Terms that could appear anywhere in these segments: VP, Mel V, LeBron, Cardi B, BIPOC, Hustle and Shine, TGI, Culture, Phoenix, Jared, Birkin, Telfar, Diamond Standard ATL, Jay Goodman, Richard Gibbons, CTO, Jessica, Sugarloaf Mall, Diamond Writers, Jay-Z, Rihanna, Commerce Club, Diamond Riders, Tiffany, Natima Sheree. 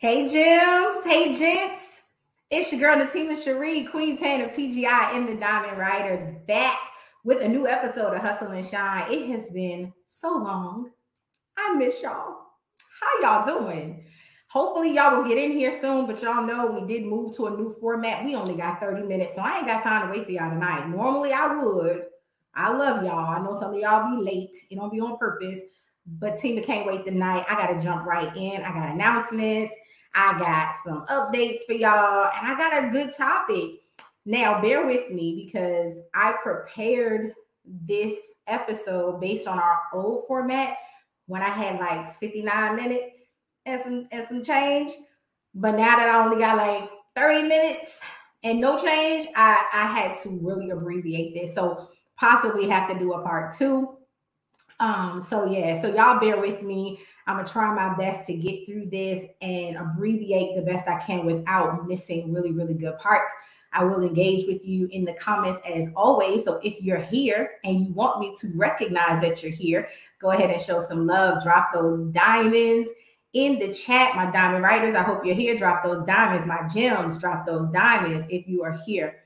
Hey, Jims. Hey, gents. It's your girl, Natima Sheree, Queen Pain of TGI and the Diamond Riders, back with a new episode of Hustle and Shine. It has been so long. I miss y'all. How y'all doing? Hopefully, y'all will get in here soon, but y'all know we did move to a new format. We only got 30 minutes, so I ain't got time to wait for y'all tonight. Normally, I would. I love y'all. I know some of y'all be late. It don't be on purpose, but Tina can't wait tonight. I got to jump right in. I got announcements. I got some updates for y'all, and I got a good topic. Now, bear with me because I prepared this episode based on our old format when I had like 59 minutes and some change. But now that I only got like 30 minutes and no change, I had to really abbreviate this. So possibly have to do a part two. So y'all bear with me. I'm going to try my best to get through this and abbreviate the best I can without missing really, really good parts. I will engage with you in the comments as always. So if you're here and you want me to recognize that you're here, go ahead and show some love. Drop those diamonds in the chat. My diamond writers, I hope you're here. Drop those diamonds. My gems, drop those diamonds if you are here.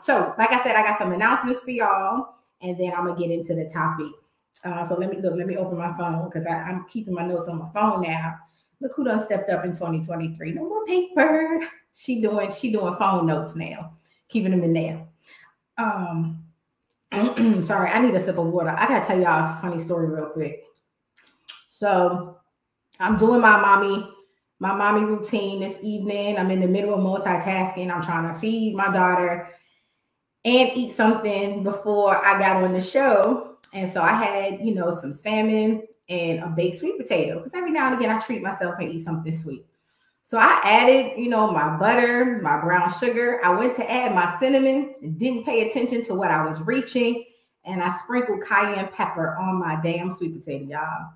So like I said, I got some announcements for y'all, and then I'm going to get into the topic. So let me open my phone because I'm keeping my notes on my phone now. Look who done stepped up in 2023. No more paper. She doing phone notes now, keeping them in there. Sorry, I need a sip of water. I gotta tell y'all a funny story real quick. So I'm doing my mommy routine this evening. I'm in the middle of multitasking. I'm trying to feed my daughter and eat something before I got on the show. And so I had, some salmon and a baked sweet potato because every now and again I treat myself and eat something sweet. So I added, my butter, my brown sugar. I went to add my cinnamon and didn't pay attention to what I was reaching. And I sprinkled cayenne pepper on my damn sweet potato, y'all.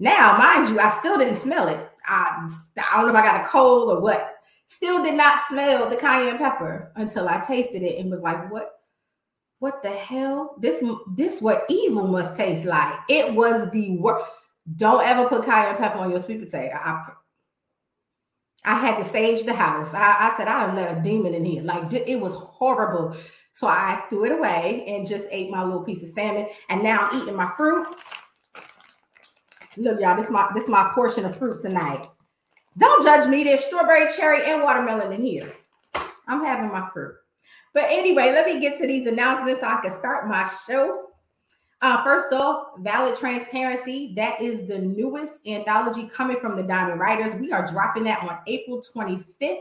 Now, mind you, I still didn't smell it. I don't know if I got a cold or what. Still did not smell the cayenne pepper until I tasted it and was like, what? What the hell? This what evil must taste like. It was the worst. Don't ever put cayenne pepper on your sweet potato. I had to sage the house. I said, I done let a demon in here. Like, it was horrible. So I threw it away and just ate my little piece of salmon. And now I'm eating my fruit. Look, y'all, this my portion of fruit tonight. Don't judge me. There's strawberry, cherry, and watermelon in here. I'm having my fruit. But anyway, let me get to these announcements so I can start my show. First off, Valid Transparency. That is the newest anthology coming from the Diamond Riders. We are dropping that on April 25th.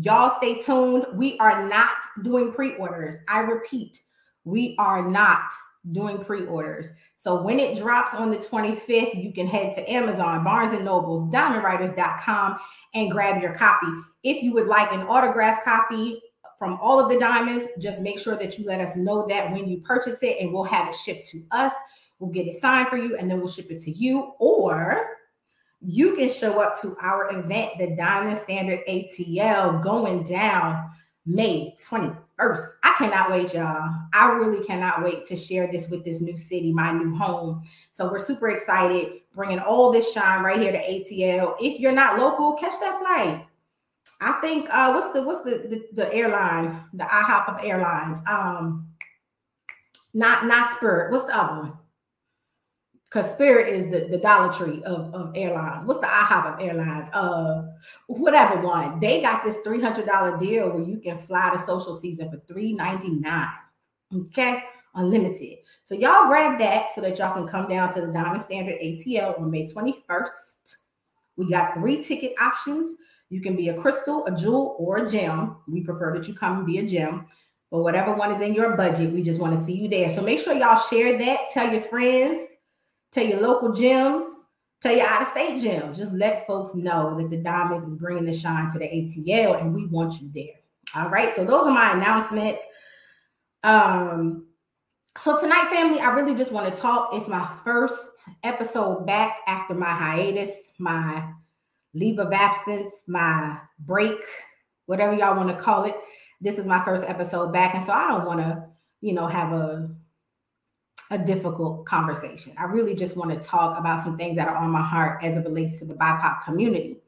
Y'all stay tuned. We are not doing pre-orders. I repeat, we are not doing pre-orders. So when it drops on the 25th, you can head to Amazon, Barnes & Nobles, diamondriders.com, and grab your copy. If you would like an autographed copy from all of the diamonds, just make sure that you let us know that when you purchase it, and we'll have it shipped to us. We'll get it signed for you, and then we'll ship it to you. Or you can show up to our event, the Diamond Standard ATL, going down May 21st. I cannot wait, y'all. I really cannot wait to share this with this new city, my new home. So we're super excited, bringing all this shine right here to ATL. If you're not local, catch that flight. I think what's the airline, the IHOP of airlines? Not Spirit. What's the other one? Because Spirit is the Dollar Tree of airlines. What's the IHOP of airlines? Whatever one. They got this $300 deal where you can fly to social season for $3.99. Okay, unlimited. So y'all grab that so that y'all can come down to the Diamond Standard ATL on May 21st. We got 3 ticket options. You can be a crystal, a jewel, or a gem. We prefer that you come and be a gem. But whatever one is in your budget, we just want to see you there. So make sure y'all share that. Tell your friends. Tell your local gems. Tell your out-of-state gems. Just let folks know that the Diamonds is bringing the shine to the ATL, and we want you there. All right? So those are my announcements. So tonight, family, I really just want to talk. It's my first episode back after my hiatus, my leave of absence, my break, whatever y'all want to call it. This is my first episode back. And so I don't want to, have a a difficult conversation. I really just want to talk about some things that are on my heart as it relates to the BIPOC community.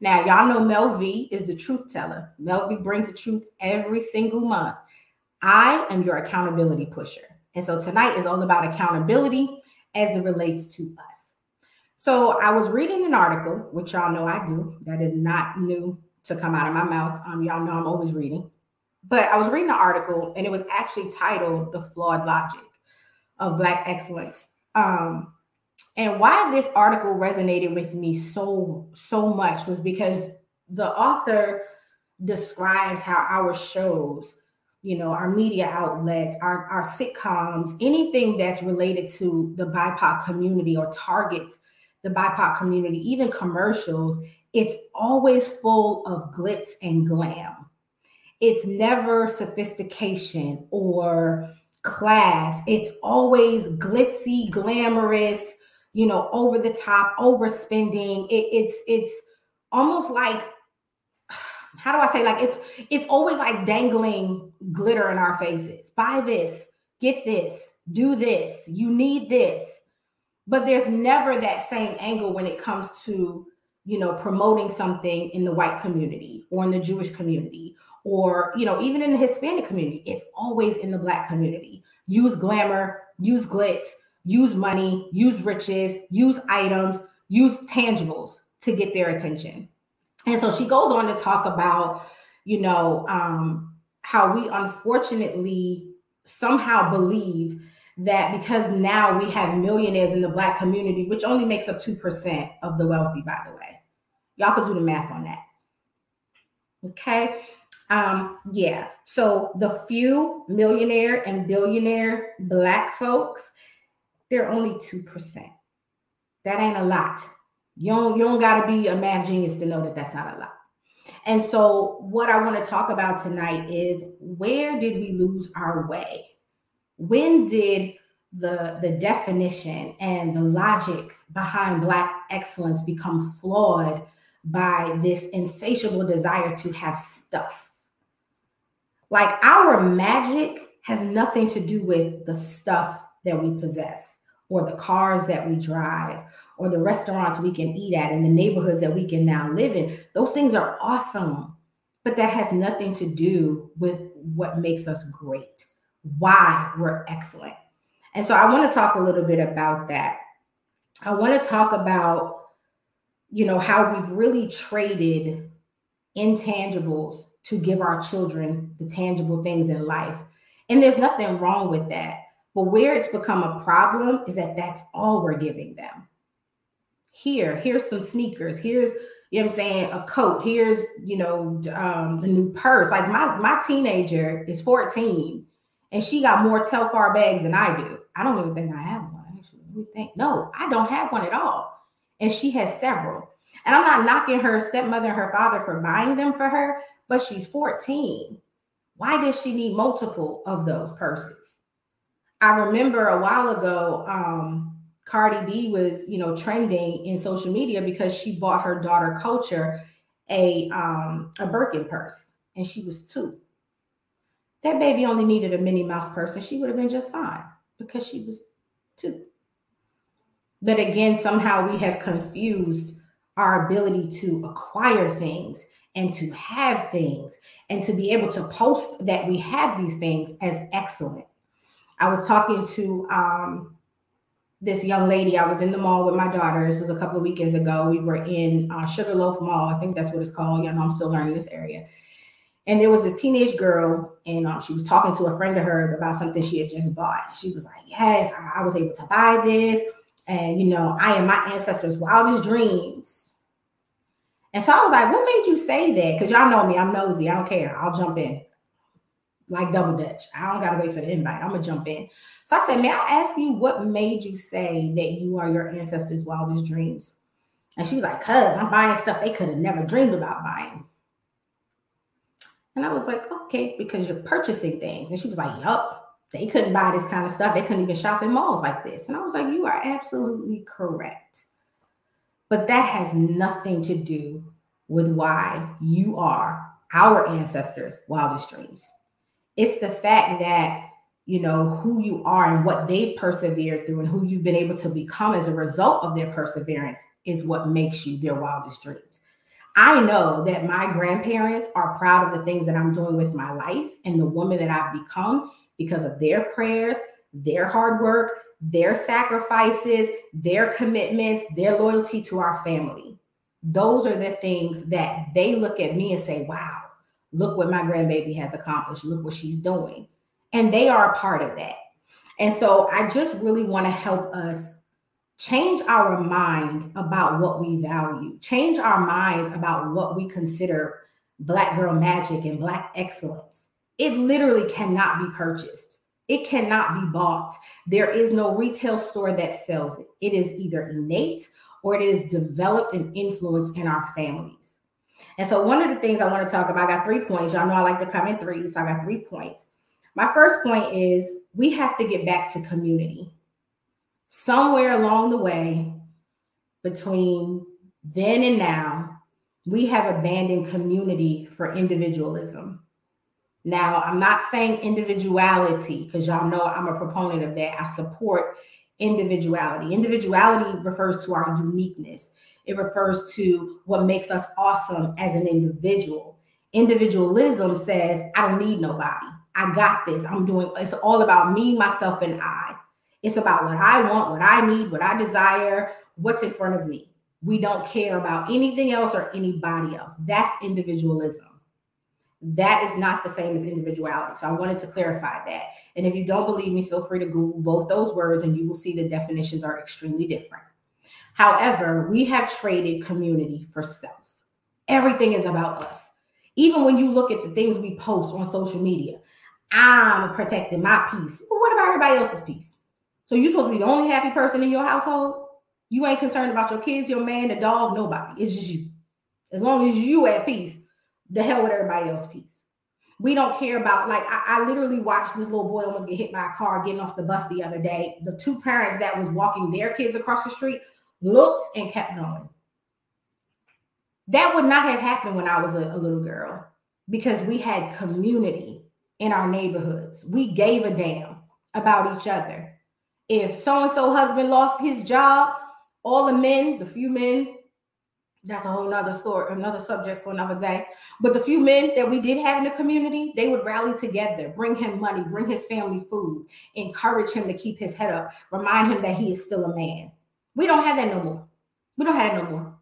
Now, y'all know Mel V is the truth teller. Mel V brings the truth every single month. I am your accountability pusher. And so tonight is all about accountability as it relates to us. So I was reading an article, which y'all know I do. That is not new to come out of my mouth. Y'all know I'm always reading. But I was reading an article, and it was actually titled The Flawed Logic of Black Excellence. And why this article resonated with me so much was because the author describes how our shows, you know, our media outlets, our sitcoms, anything that's related to the BIPOC community or targets the BIPOC community, even commercials, it's always full of glitz and glam. It's never sophistication or class. It's always glitzy, glamorous, you know, over the top, overspending. It's almost like, how do I say, like it's always like dangling glitter in our faces. Buy this, get this, do this, you need this. But there's never that same angle when it comes to, you know, promoting something in the white community or in the Jewish community or, you know, even in the Hispanic community. It's always in the Black community. Use glamour, use glitz, use money, use riches, use items, use tangibles to get their attention. And so she goes on to talk about, you know, how we unfortunately somehow believe that because now we have millionaires in the Black community, which only makes up 2% of the wealthy, by the way. Y'all could do the math on that. Okay. Yeah. So the few millionaire and billionaire Black folks, they're only 2%. That ain't a lot. You don't got to be a math genius to know that that's not a lot. And so what I want to talk about tonight is, where did we lose our way? When did the definition and the logic behind Black excellence become flawed by this insatiable desire to have stuff? Like, our magic has nothing to do with the stuff that we possess or the cars that we drive or the restaurants we can eat at and the neighborhoods that we can now live in. Those things are awesome, but that has nothing to do with what makes us great, why we're excellent. And so I want to talk a little bit about that. I want to talk about, you know, how we've really traded intangibles to give our children the tangible things in life. And there's nothing wrong with that. But where it's become a problem is that that's all we're giving them. Here's some sneakers. Here's, you know what I'm saying, a coat. Here's, you know, a new purse. Like my teenager is 14. And she got more Telfar bags than I do. I don't even think I have one. Actually, let me think. No, I don't have one at all. And she has several. And I'm not knocking her stepmother and her father for buying them for her, but she's 14. Why does she need multiple of those purses? I remember a while ago, Cardi B was, you know, trending in social media because she bought her daughter Culture a Birkin purse, and she was 2. That baby only needed a Minnie Mouse purse, and she would have been just fine because she was 2. But again, somehow we have confused our ability to acquire things and to have things and to be able to post that we have these things as excellent. I was talking to this young lady. I was in the mall with my daughter. This was a couple of weekends ago. We were in Sugarloaf Mall. I think that's what it's called. Y'all know I'm still learning this area. And there was this teenage girl, and she was talking to a friend of hers about something she had just bought. She was like, yes, I was able to buy this. And, you know, I am my ancestors' wildest dreams. And so I was like, what made you say that? Because y'all know me. I'm nosy. I don't care. I'll jump in. Like double dutch. I don't got to wait for the invite. I'm going to jump in. So I said, may I ask you what made you say that you are your ancestors' wildest dreams? And she was like, because I'm buying stuff they could have never dreamed about buying. And I was like, okay, because you're purchasing things. And she was like, yup, they couldn't buy this kind of stuff. They couldn't even shop in malls like this. And I was like, you are absolutely correct. But that has nothing to do with why you are our ancestors' wildest dreams. It's the fact that you know, who you are and what they've persevered through and who you've been able to become as a result of their perseverance is what makes you their wildest dreams. I know that my grandparents are proud of the things that I'm doing with my life and the woman that I've become because of their prayers, their hard work, their sacrifices, their commitments, their loyalty to our family. Those are the things that they look at me and say, wow, look what my grandbaby has accomplished. Look what she's doing. And they are a part of that. And so I just really want to help us change our mind about what we value, change our minds about what we consider Black girl magic and Black excellence. It literally cannot be purchased. It cannot be bought. There is no retail store that sells it. It is either innate or it is developed and influenced in our families. And so one of the things I want to talk about, I got 3 points. Y'all know I like to come in threes, so I got 3 points. My first point is we have to get back to community. Somewhere along the way, between then and now, we have abandoned community for individualism. Now, I'm not saying individuality, because y'all know I'm a proponent of that. I support individuality. Individuality refers to our uniqueness. It refers to what makes us awesome as an individual. Individualism says, I don't need nobody. I got this. It's all about me, myself, and I. It's about what I want, what I need, what I desire, what's in front of me. We don't care about anything else or anybody else. That's individualism. That is not the same as individuality. So I wanted to clarify that. And if you don't believe me, feel free to Google both those words and you will see the definitions are extremely different. However, we have traded community for self. Everything is about us. Even when you look at the things we post on social media, I'm protecting my peace. But what about everybody else's peace? So you're supposed to be the only happy person in your household? You ain't concerned about your kids, your man, the dog, nobody. It's just you. As long as you at peace, the hell with everybody else's peace. We don't care about, like, I literally watched this little boy almost get hit by a car getting off the bus the other day. The two parents that was walking their kids across the street looked and kept going. That would not have happened when I was a little girl because we had community in our neighborhoods. We gave a damn about each other. If so-and-so husband lost his job, all the few men, that's a whole nother story, another subject for another day. But the few men that we did have in the community, they would rally together, bring him money, bring his family food, encourage him to keep his head up, remind him that he is still a man. We don't have that no more. We don't have that no more.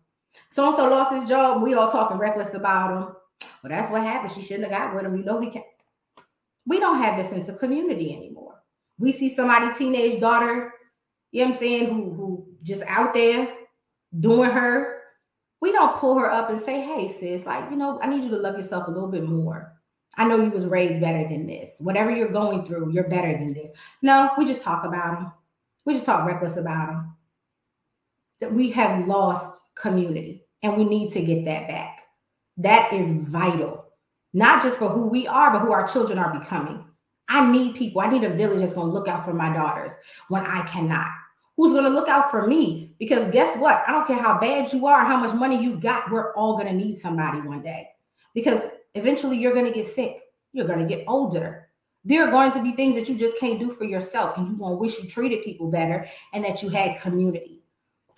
So-and-so lost his job. We all talking reckless about him. Well, that's what happened. She shouldn't have got with him. You know he can't. We don't have this sense of community anymore. We see somebody's teenage daughter, you know what I'm saying, who just out there doing her. We don't pull her up and say, hey, sis, like, you know, I need you to love yourself a little bit more. I know you was raised better than this. Whatever you're going through, you're better than this. No, we just talk about them. We just talk reckless about them. That we have lost community, and we need to get that back. That is vital, not just for who we are, but who our children are becoming. I need people. I need a village that's going to look out for my daughters when I cannot. Who's going to look out for me? Because guess what? I don't care how bad you are, how much money you got. We're all going to need somebody one day because eventually you're going to get sick. You're going to get older. There are going to be things that you just can't do for yourself, and you're going to wish you treated people better and that you had community.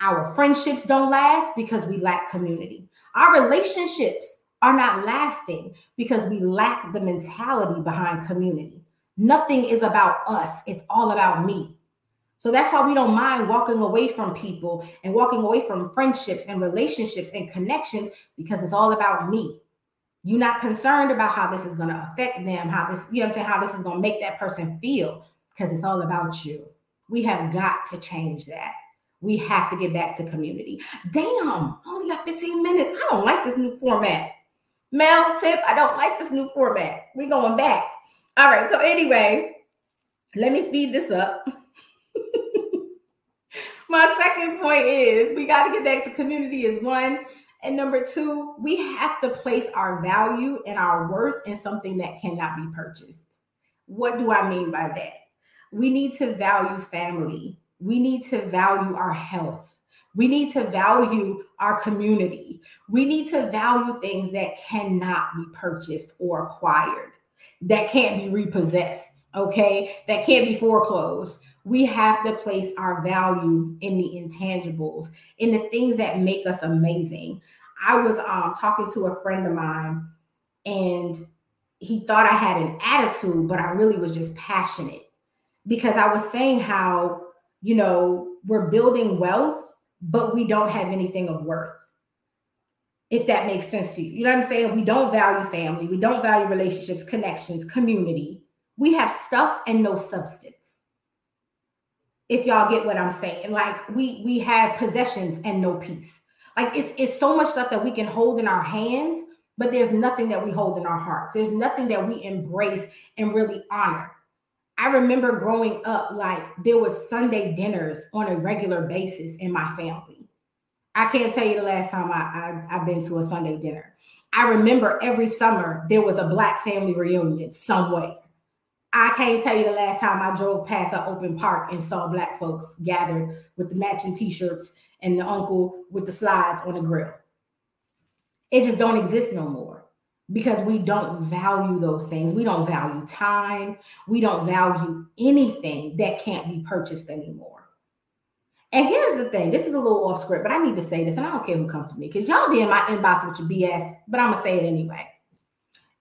Our friendships don't last because we lack community. Our relationships are not lasting because we lack the mentality behind community. Nothing is about us. It's all about me. So that's why we don't mind walking away from people and walking away from friendships and relationships and connections because it's all about me. You're not concerned about how this is going to affect them, how this, you know what I'm saying, how this is going to make that person feel because it's all about you. We have got to change that. We have to get back to community. Damn, only got 15 minutes. I don't like this new format. Mel, Tip, I don't like this new format. We're going back. All right, so anyway, let me speed this up. My second point is we got to get back to community is one. And number two, we have to place our value and our worth in something that cannot be purchased. What do I mean by that? We need to value family. We need to value our health. We need to value our community. We need to value things that cannot be purchased or acquired. that can't be repossessed, okay? That can't be foreclosed. We have to place our value in the intangibles, in the things that make us amazing. I was talking to a friend of mine, and he thought I had an attitude, but I really was just passionate, because I was saying how, you know, we're building wealth, but we don't have anything of worth, if that makes sense to you. You know what I'm saying? We don't value family. We don't value relationships, connections, community. We have stuff and no substance. If y'all get what I'm saying, like we have possessions and no peace. Like it's so much stuff that we can hold in our hands, but there's nothing that we hold in our hearts. There's nothing that we embrace and really honor. I remember growing up, like there was Sunday dinners on a regular basis in my family. I can't tell you the last time I've been to a Sunday dinner. I remember every summer there was a Black family reunion somewhere. I can't tell you the last time I drove past an open park and saw Black folks gathered with the matching t-shirts and the uncle with the slides on the grill. It just don't exist no more, because we don't value those things. We don't value time. We don't value anything that can't be purchased anymore. And here's the thing. This is a little off script, but I need to say this, and I don't care who comes to me, because y'all be in my inbox with your BS, but I'm going to say it anyway.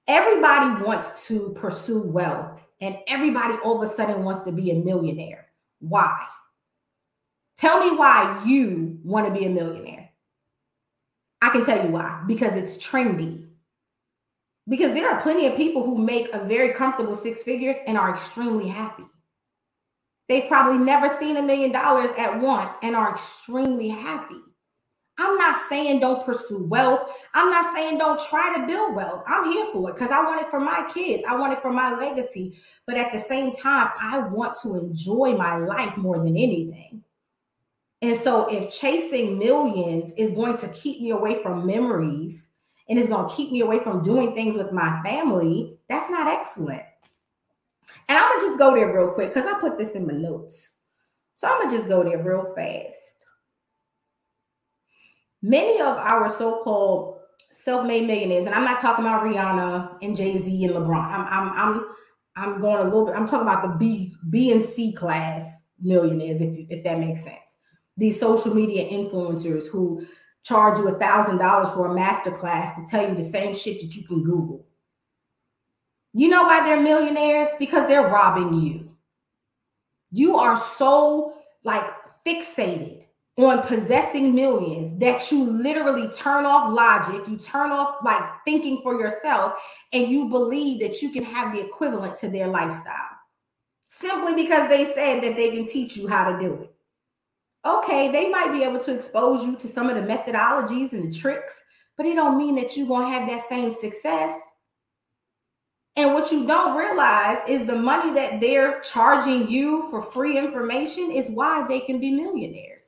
Everybody wants to pursue wealth, and everybody all of a sudden wants to be a millionaire. Why? Tell me why you want to be a millionaire. I can tell you why. Because it's trendy. Because there are plenty of people who make a very comfortable six figures and are extremely happy. They've probably never seen $1 million at once and are extremely happy. I'm not saying don't pursue wealth. I'm not saying don't try to build wealth. I'm here for it, because I want it for my kids. I want it for my legacy. But at the same time, I want to enjoy my life more than anything. And so if chasing millions is going to keep me away from memories and it's going to keep me away from doing things with my family, that's not excellent. And I'm going to just go there real quick, because I put this in my notes. So I'm going to just go there real fast. Many of our so-called self-made millionaires, and I'm not talking about Rihanna and Jay-Z and LeBron. I'm going a little bit. I'm talking about the B and C class millionaires, if that makes sense. These social media influencers who charge you $1,000 for a masterclass to tell you the same shit that you can Google. You know why they're millionaires? Because they're robbing you. You are so like fixated on possessing millions that you literally turn off logic, you turn off like thinking for yourself, and you believe that you can have the equivalent to their lifestyle simply because they said that they can teach you how to do it. Okay, they might be able to expose you to some of the methodologies and the tricks, but it don't mean that you're going to have that same success. And what you don't realize is the money that they're charging you for free information is why they can be millionaires,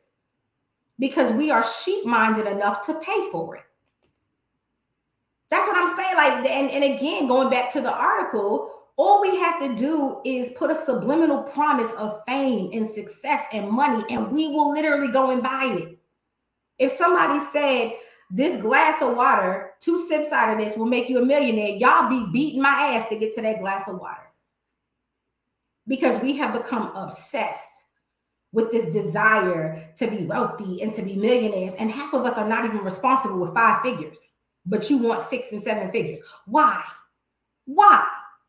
because we are sheep-minded enough to pay for it. That's what I'm saying. Like, and again, going back to the article, all we have to do is put a subliminal promise of fame and success and money, and we will literally go and buy it. If somebody said, this glass of water, 2 sips out of this will make you a millionaire, y'all be beating my ass to get to that glass of water. Because we have become obsessed with this desire to be wealthy and to be millionaires, and half of us are not even responsible with 5 figures, but you want 6 and 7 figures. Why? Why?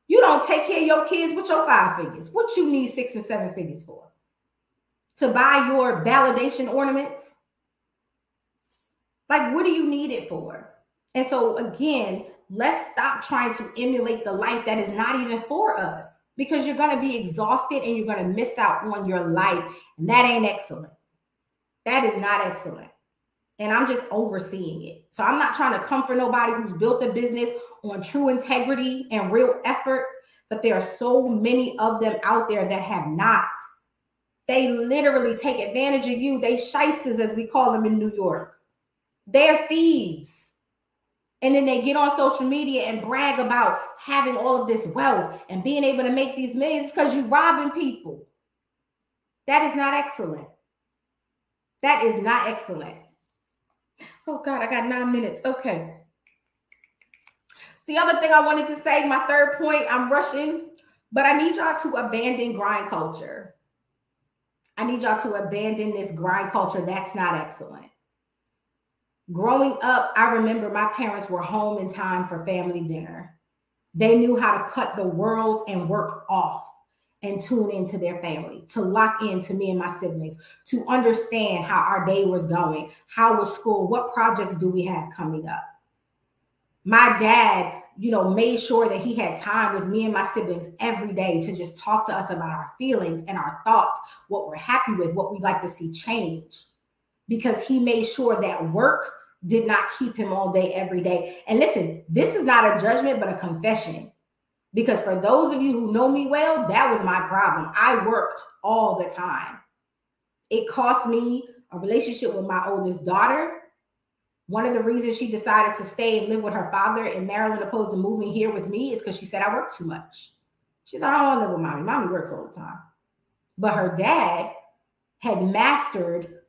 You don't take care of your kids with your 5 figures. What you need 6 and 7 figures for? To buy your validation ornaments? Like, what do you need it for? And so again, let's stop trying to emulate the life that is not even for us, because you're going to be exhausted and you're going to miss out on your life. And that ain't excellent. That is not excellent. And I'm just overseeing it. So I'm not trying to comfort nobody who's built a business on true integrity and real effort, but there are so many of them out there that have not. They literally take advantage of you. They shysters, as we call them in New York. They're thieves. And then they get on social media and brag about having all of this wealth and being able to make these millions, because you're robbing people. That is not excellent. That is not excellent. Oh God, I got 9 minutes. Okay. The other thing I wanted to say, my third point, I'm rushing, but I need y'all to abandon grind culture. I need y'all to abandon this grind culture. That's not excellent. Growing up, I remember my parents were home in time for family dinner. They knew how to cut the world and work off and tune into their family, to lock in to me and my siblings, to understand how our day was going, how was school, what projects do we have coming up. My dad, you know, made sure that he had time with me and my siblings every day to just talk to us about our feelings and our thoughts, what we're happy with, what we'd like to see change, because he made sure that work did not keep him all day, every day. And listen, this is not a judgment, but a confession. Because for those of you who know me well, that was my problem. I worked all the time. It cost me a relationship with my oldest daughter. One of the reasons she decided to stay and live with her father in Maryland opposed to moving here with me is because she said I work too much. She said, I don't live with mommy. Mommy works all the time. But her dad had mastered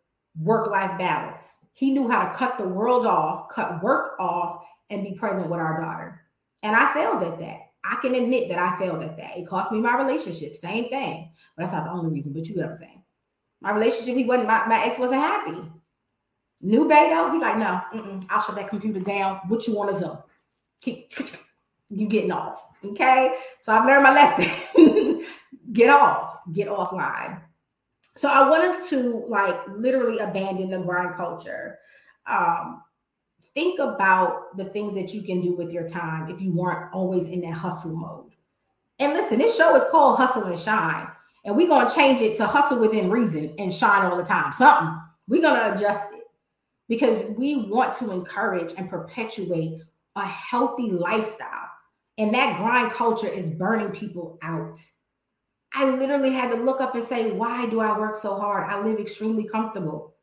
work-life balance. He knew how to cut the world off, cut work off, and be present with our daughter. And I failed at that. I can admit that I failed at that. It cost me my relationship. Same thing. But that's not the only reason, but you know what I'm saying. My relationship, my ex wasn't happy. New Beto, he like, no, I'll shut that computer down. What you want to do? You getting off, okay? So I've learned my lesson. Get off. Get offline. So I want us to, like, literally abandon the grind culture. Think about the things that you can do with your time if you weren't always in that hustle mode. And listen, this show is called Hustle and Shine, and we're going to change it to Hustle Within Reason and Shine all the time. Something. We're going to adjust it because we want to encourage and perpetuate a healthy lifestyle. And that grind culture is burning people out. I literally had to look up and say, why do I work so hard? I live extremely comfortable.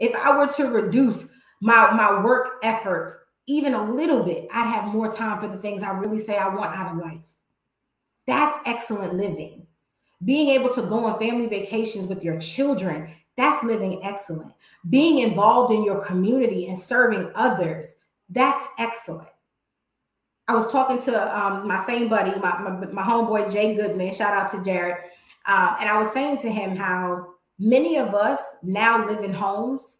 If I were to reduce my work efforts even a little bit, I'd have more time for the things I really say I want out of life. That's excellent living. Being able to go on family vacations with your children, that's living excellent. Being involved in your community and serving others, that's excellent. I was talking to my same buddy, my homeboy, Jay Goodman, shout out to Jared. And I was saying to him how many of us now live in homes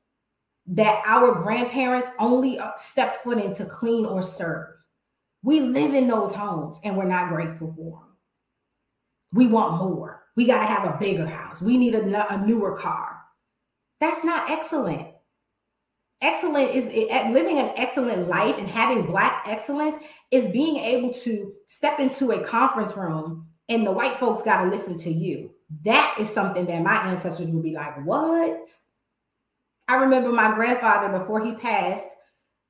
that our grandparents only stepped foot in to clean or serve. We live in those homes and we're not grateful for them. We want more. We got to have a bigger house. We need a newer car. That's not excellent. Excellent is living an excellent life, and having Black excellence is being able to step into a conference room and the white folks got to listen to you. That is something that my ancestors would be like, what? I remember my grandfather, before he passed,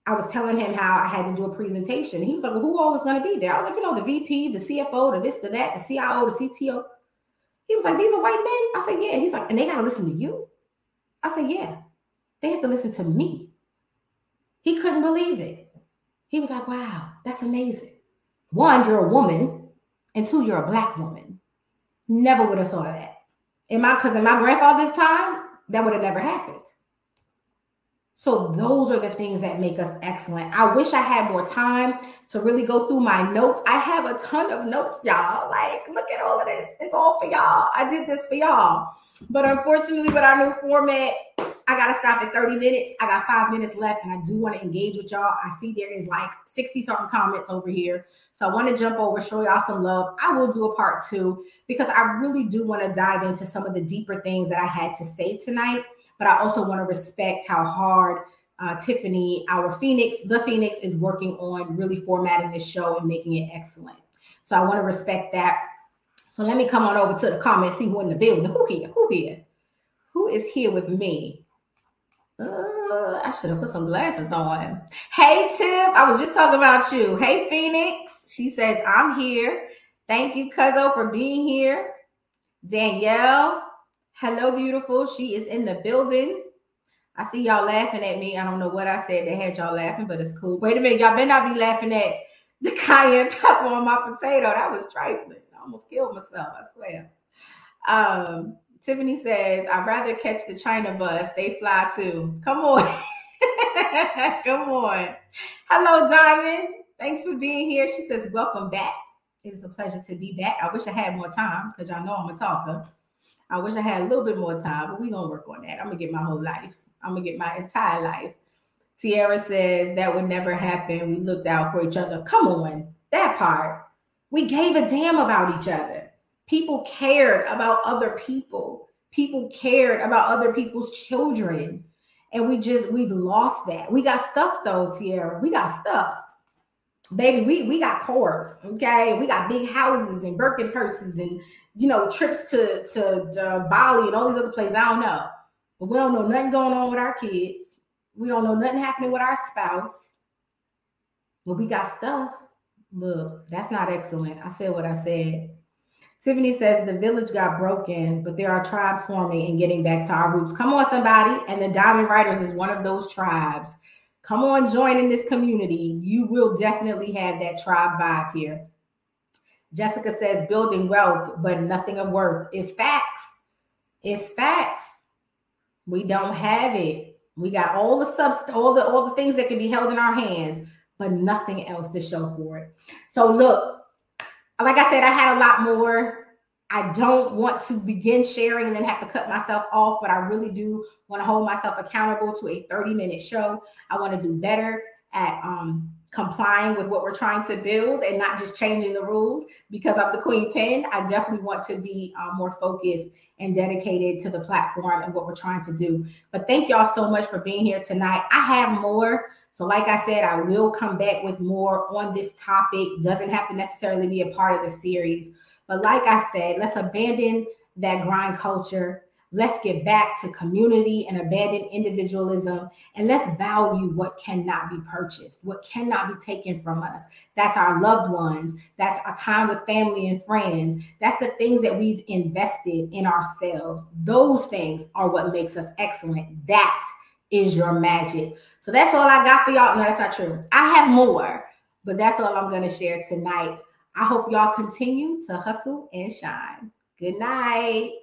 I was telling him how I had to do a presentation. He was like, well, who all was going to be there? I was like, you know, the VP, the CFO, the this, the that, the CIO, the CTO. He was like, these are white men? I said, yeah. He's like, and they got to listen to you? I said, yeah. They have to listen to me. He couldn't believe it. He was like, wow, that's amazing. One, you're a woman. And two, you're a Black woman. Never would have saw that. Because in my grandfather's time, that would have never happened. So those are the things that make us excellent. I wish I had more time to really go through my notes. I have a ton of notes, y'all. Like, look at all of this. It's all for y'all. I did this for y'all. But unfortunately, with our new format, I got to stop at 30 minutes. I got 5 minutes left, and I do want to engage with y'all. I see there is like 60-something comments over here. So I want to jump over, show y'all some love. I will do a part 2 because I really do want to dive into some of the deeper things that I had to say tonight. But I also want to respect how hard Tiffany, the Phoenix, is working on really formatting this show and making it excellent. So I want to respect that. So let me come on over to the comments, see who in the building. Who here? Who is here with me? I should have put some glasses on. Hey, Tiff, I was just talking about you. Hey, Phoenix. She says, I'm here. Thank you, Cuzzo, for being here. Danielle, hello, beautiful. She is in the building. I see y'all laughing at me. I don't know what I said that had y'all laughing, but it's cool. Wait a minute. Y'all better not be laughing at the cayenne pepper on my potato. That was trifling. I almost killed myself, I swear. Tiffany says, I'd rather catch the China bus. They fly too. Come on. Come on. Hello, Diamond. Thanks for being here. She says, welcome back. It was a pleasure to be back. I wish I had more time because y'all know I'm a talker. I wish I had a little bit more time, but we're going to work on that. I'm going to get my whole life. I'm going to get my entire life. Tiara says, that would never happen. We looked out for each other. Come on, that part. We gave a damn about each other. People cared about other people. People cared about other people's children. And we've lost that. We got stuff though, Tiara. We got stuff. Baby, we got cars, okay? We got big houses and Birkin purses and, you know, trips to Bali and all these other places. I don't know. But we don't know nothing going on with our kids. We don't know nothing happening with our spouse. But we got stuff. Look, that's not excellent. I said what I said. Tiffany says the village got broken, but there are tribes forming and getting back to our roots. Come on, somebody. And the Diamond Riders is one of those tribes. Come on, join in this community. You will definitely have that tribe vibe here. Jessica says building wealth, but nothing of worth. It's facts. It's facts. We don't have it. We got all the all the things that can be held in our hands, but nothing else to show for it. So look, like I said, I had a lot more. I don't want to begin sharing and then have to cut myself off, but I really do want to hold myself accountable to a 30-minute show. I want to do better at complying with what we're trying to build and not just changing the rules because I'm the queen pin. I definitely want to be more focused and dedicated to the platform and what we're trying to do. But thank y'all so much for being here tonight. I have more. So like I said, I will come back with more on this topic. Doesn't have to necessarily be a part of the series. But like I said, let's abandon that grind culture. Let's get back to community and abandon individualism. And let's value what cannot be purchased, what cannot be taken from us. That's our loved ones. That's our time with family and friends. That's the things that we've invested in ourselves. Those things are what makes us excellent. That is your magic. So that's all I got for y'all. No, that's not true. I have more, but that's all I'm going to share tonight. I hope y'all continue to hustle and shine. Good night.